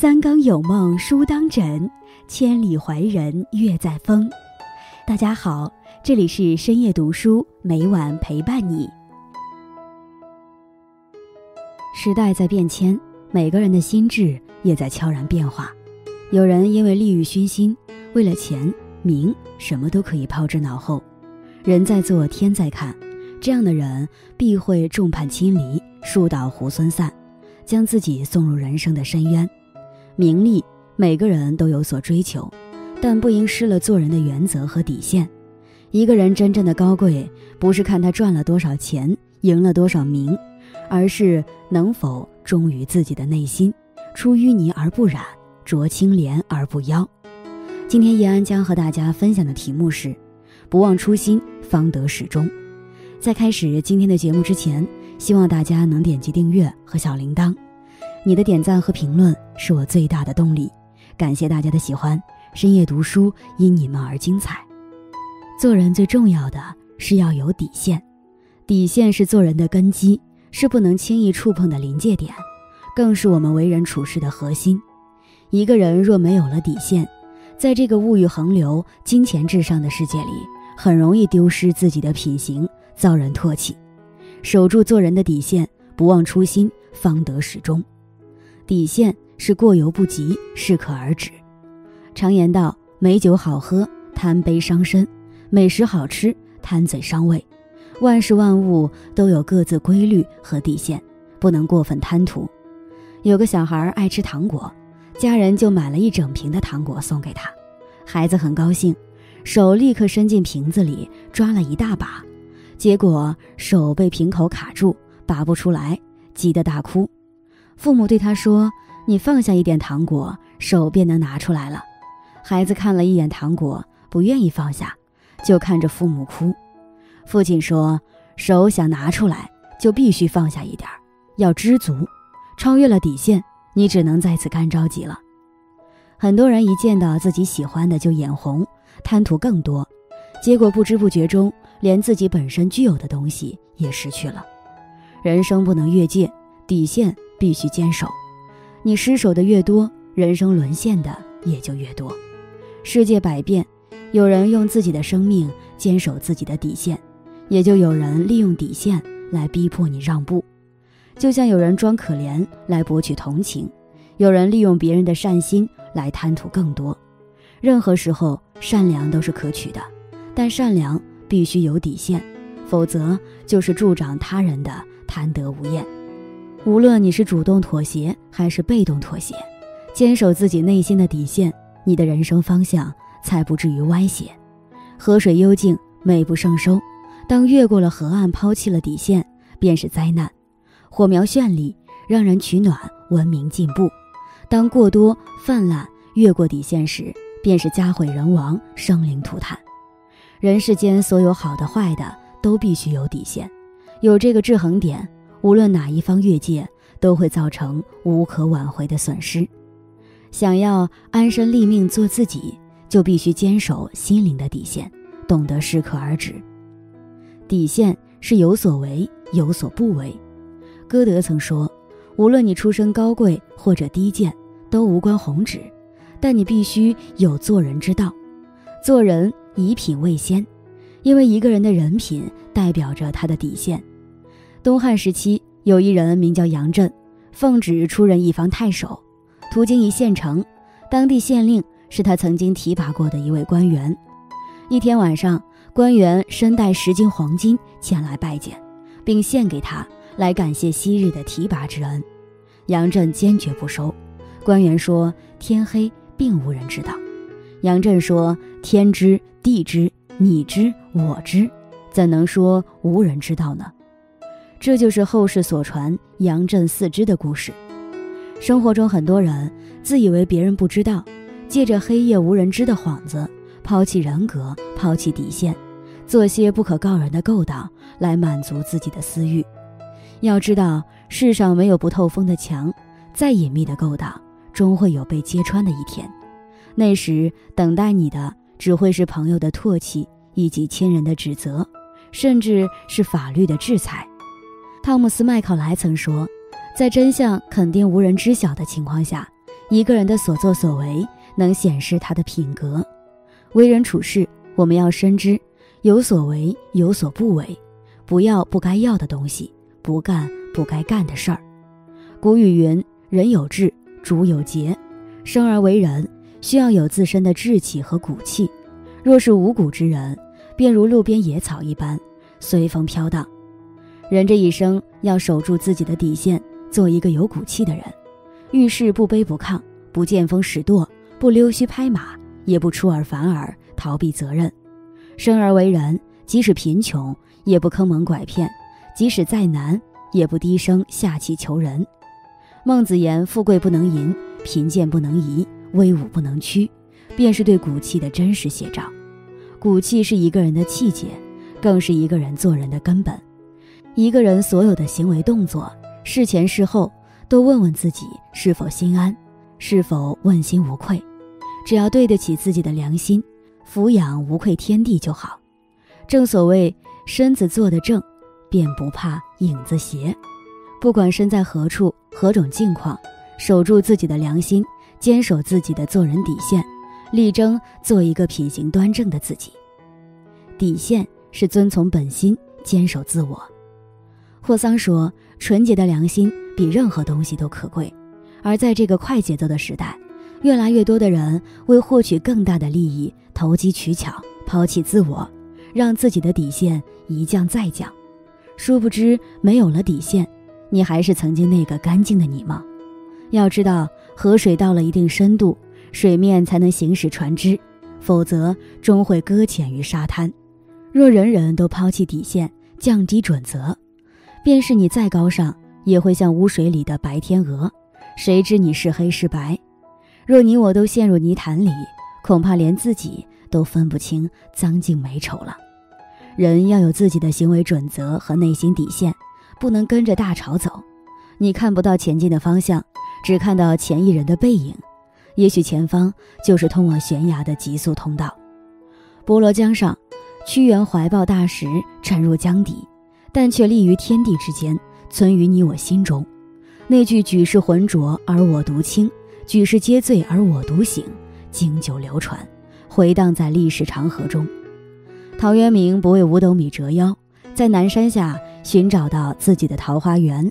三更有梦书当枕，千里怀人月在风。大家好，这里是深夜读书，每晚陪伴你。时代在变迁，每个人的心智也在悄然变化。有人因为利欲熏心，为了钱名什么都可以抛之脑后。人在做天在看，这样的人必会众叛亲离，树倒猢狲散，将自己送入人生的深渊。名利每个人都有所追求，但不应失了做人的原则和底线。一个人真正的高贵，不是看他赚了多少钱，赢了多少名，而是能否忠于自己的内心，出淤泥而不染，濯清涟而不妖。今天叶安将和大家分享的题目是不忘初心，方得始终。在开始今天的节目之前，希望大家能点击订阅和小铃铛，你的点赞和评论是我最大的动力，感谢大家的喜欢。深夜读书因你们而精彩。做人最重要的是要有底线，底线是做人的根基，是不能轻易触碰的临界点，更是我们为人处事的核心。一个人若没有了底线，在这个物欲横流、金钱至上的世界里，很容易丢失自己的品行，遭人唾弃。守住做人的底线，不忘初心，方得始终。底线是过犹不及，适可而止。常言道，美酒好喝，贪杯伤身；美食好吃，贪嘴伤胃。万事万物都有各自规律和底线，不能过分贪图。有个小孩爱吃糖果，家人就买了一整瓶的糖果送给他。孩子很高兴，手立刻伸进瓶子里抓了一大把，结果手被瓶口卡住，拔不出来，急得大哭。父母对他说：“你放下一点糖果，手便能拿出来了。”孩子看了一眼糖果，不愿意放下，就看着父母哭。父亲说：“手想拿出来，就必须放下一点，要知足。超越了底线，你只能再次干着急了。”很多人一见到自己喜欢的就眼红，贪图更多，结果不知不觉中，连自己本身具有的东西也失去了。人生不能越界，底线必须坚守。你失守的越多，人生沦陷的也就越多。世界百变，有人用自己的生命坚守自己的底线，也就有人利用底线来逼迫你让步。就像有人装可怜来博取同情，有人利用别人的善心来贪图更多。任何时候，善良都是可取的，但善良必须有底线，否则就是助长他人的贪得无厌。无论你是主动妥协还是被动妥协，坚守自己内心的底线，你的人生方向才不至于歪斜。河水幽静，美不胜收，当越过了河岸，抛弃了底线，便是灾难。火苗绚丽，让人取暖，文明进步，当过多泛滥，越过底线时，便是家毁人亡，生灵涂炭。人世间所有好的坏的都必须有底线，有这个制衡点，无论哪一方越界，都会造成无可挽回的损失。想要安身立命做自己，就必须坚守心灵的底线，懂得适可而止。底线是有所为，有所不为。歌德曾说，无论你出身高贵或者低贱，都无关宏旨，但你必须有做人之道。做人以品为先，因为一个人的人品代表着他的底线。东汉时期有一人名叫杨震，奉旨出任一方太守，途经一县城，当地县令是他曾经提拔过的一位官员。一天晚上，官员身带10斤黄金前来拜见，并献给他来感谢昔日的提拔之恩。杨震坚决不收，官员说天黑并无人知道。杨震说天知地知你知我知，怎能说无人知道呢？这就是后世所传杨震四知的故事。生活中很多人自以为别人不知道，借着黑夜无人知的幌子，抛弃人格，抛弃底线，做些不可告人的勾当来满足自己的私欲。要知道，世上没有不透风的墙，再隐秘的勾当终会有被揭穿的一天。那时等待你的只会是朋友的唾弃，以及亲人的指责，甚至是法律的制裁。汤姆斯·麦考莱曾说，在真相肯定无人知晓的情况下，一个人的所作所为能显示他的品格。为人处事，我们要深知有所为有所不为，不要不该要的东西，不干不该干的事儿。古语云，人有志，主有节。生而为人，需要有自身的志气和骨气。若是无骨之人，便如路边野草一般，随风飘荡。人这一生要守住自己的底线，做一个有骨气的人，遇事不卑不亢，不见风使舵，不溜须拍马，也不出尔反尔，逃避责任。生而为人，即使贫穷也不坑蒙拐骗，即使再难也不低声下气求人。孟子言，富贵不能淫，贫贱不能移，威武不能屈，便是对骨气的真实写照。骨气是一个人的气节，更是一个人做人的根本。一个人所有的行为动作，事前事后，都问问自己是否心安，是否问心无愧。只要对得起自己的良心，俯仰无愧天地就好。正所谓，身子坐得正，便不怕影子斜。不管身在何处，何种境况，守住自己的良心，坚守自己的做人底线，力争做一个品行端正的自己。底线是遵从本心，坚守自我。霍桑说，纯洁的良心比任何东西都可贵。而在这个快节奏的时代，越来越多的人为获取更大的利益投机取巧，抛弃自我，让自己的底线一降再降。殊不知，没有了底线，你还是曾经那个干净的你吗？要知道，河水到了一定深度，水面才能行驶船只，否则终会搁浅于沙滩。若人人都抛弃底线，降低准则，便是你再高尚，也会像污水里的白天鹅，谁知你是黑是白。若你我都陷入泥潭里，恐怕连自己都分不清脏净美丑了。人要有自己的行为准则和内心底线，不能跟着大潮走。你看不到前进的方向，只看到前一人的背影，也许前方就是通往悬崖的急速通道。博罗江上，屈原怀抱大石沉入江底，但却立于天地之间，存于你我心中。那句举世浑浊而我独清，举世皆醉而我独醒，经久流传，回荡在历史长河中。陶渊明不为五斗米折腰，在南山下寻找到自己的桃花源。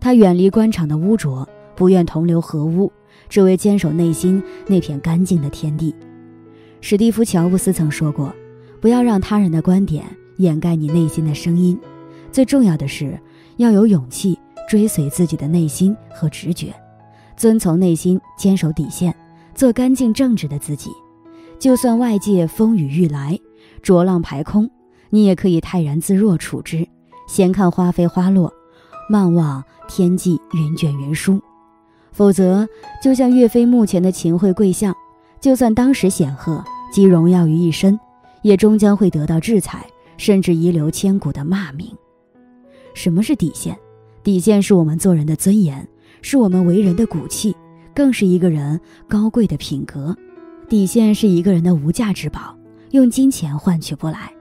他远离官场的污浊，不愿同流合污，只为坚守内心那片干净的天地。史蒂夫·乔布斯曾说过，不要让他人的观点掩盖你内心的声音，最重要的是要有勇气追随自己的内心和直觉，遵从内心，坚守底线，做干净正直的自己。就算外界风雨欲来，浊浪排空，你也可以泰然自若处之，闲看花飞花落，漫望天际云卷云舒。否则，就像岳飞墓前的秦桧跪像，就算当时显赫集荣耀于一身，也终将会得到制裁，甚至遗留千古的骂名。什么是底线？底线是我们做人的尊严，是我们为人的骨气，更是一个人高贵的品格。底线是一个人的无价之宝，用金钱换取不来。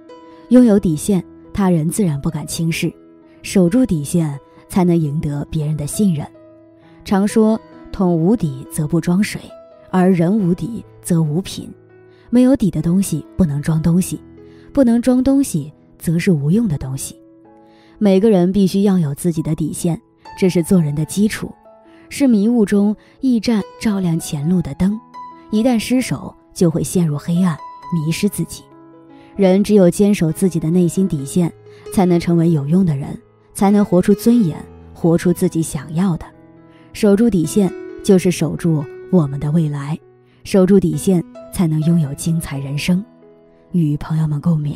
拥有底线，他人自然不敢轻视，守住底线才能赢得别人的信任。常说，桶无底则不装水，而人无底则无品。没有底的东西不能装东西，不能装东西则是无用的东西。每个人必须要有自己的底线，这是做人的基础，是迷雾中驿站照亮前路的灯。一旦失手，就会陷入黑暗，迷失自己。人只有坚守自己的内心底线，才能成为有用的人，才能活出尊严，活出自己想要的。守住底线，就是守住我们的未来，守住底线，才能拥有精彩人生。与朋友们共勉。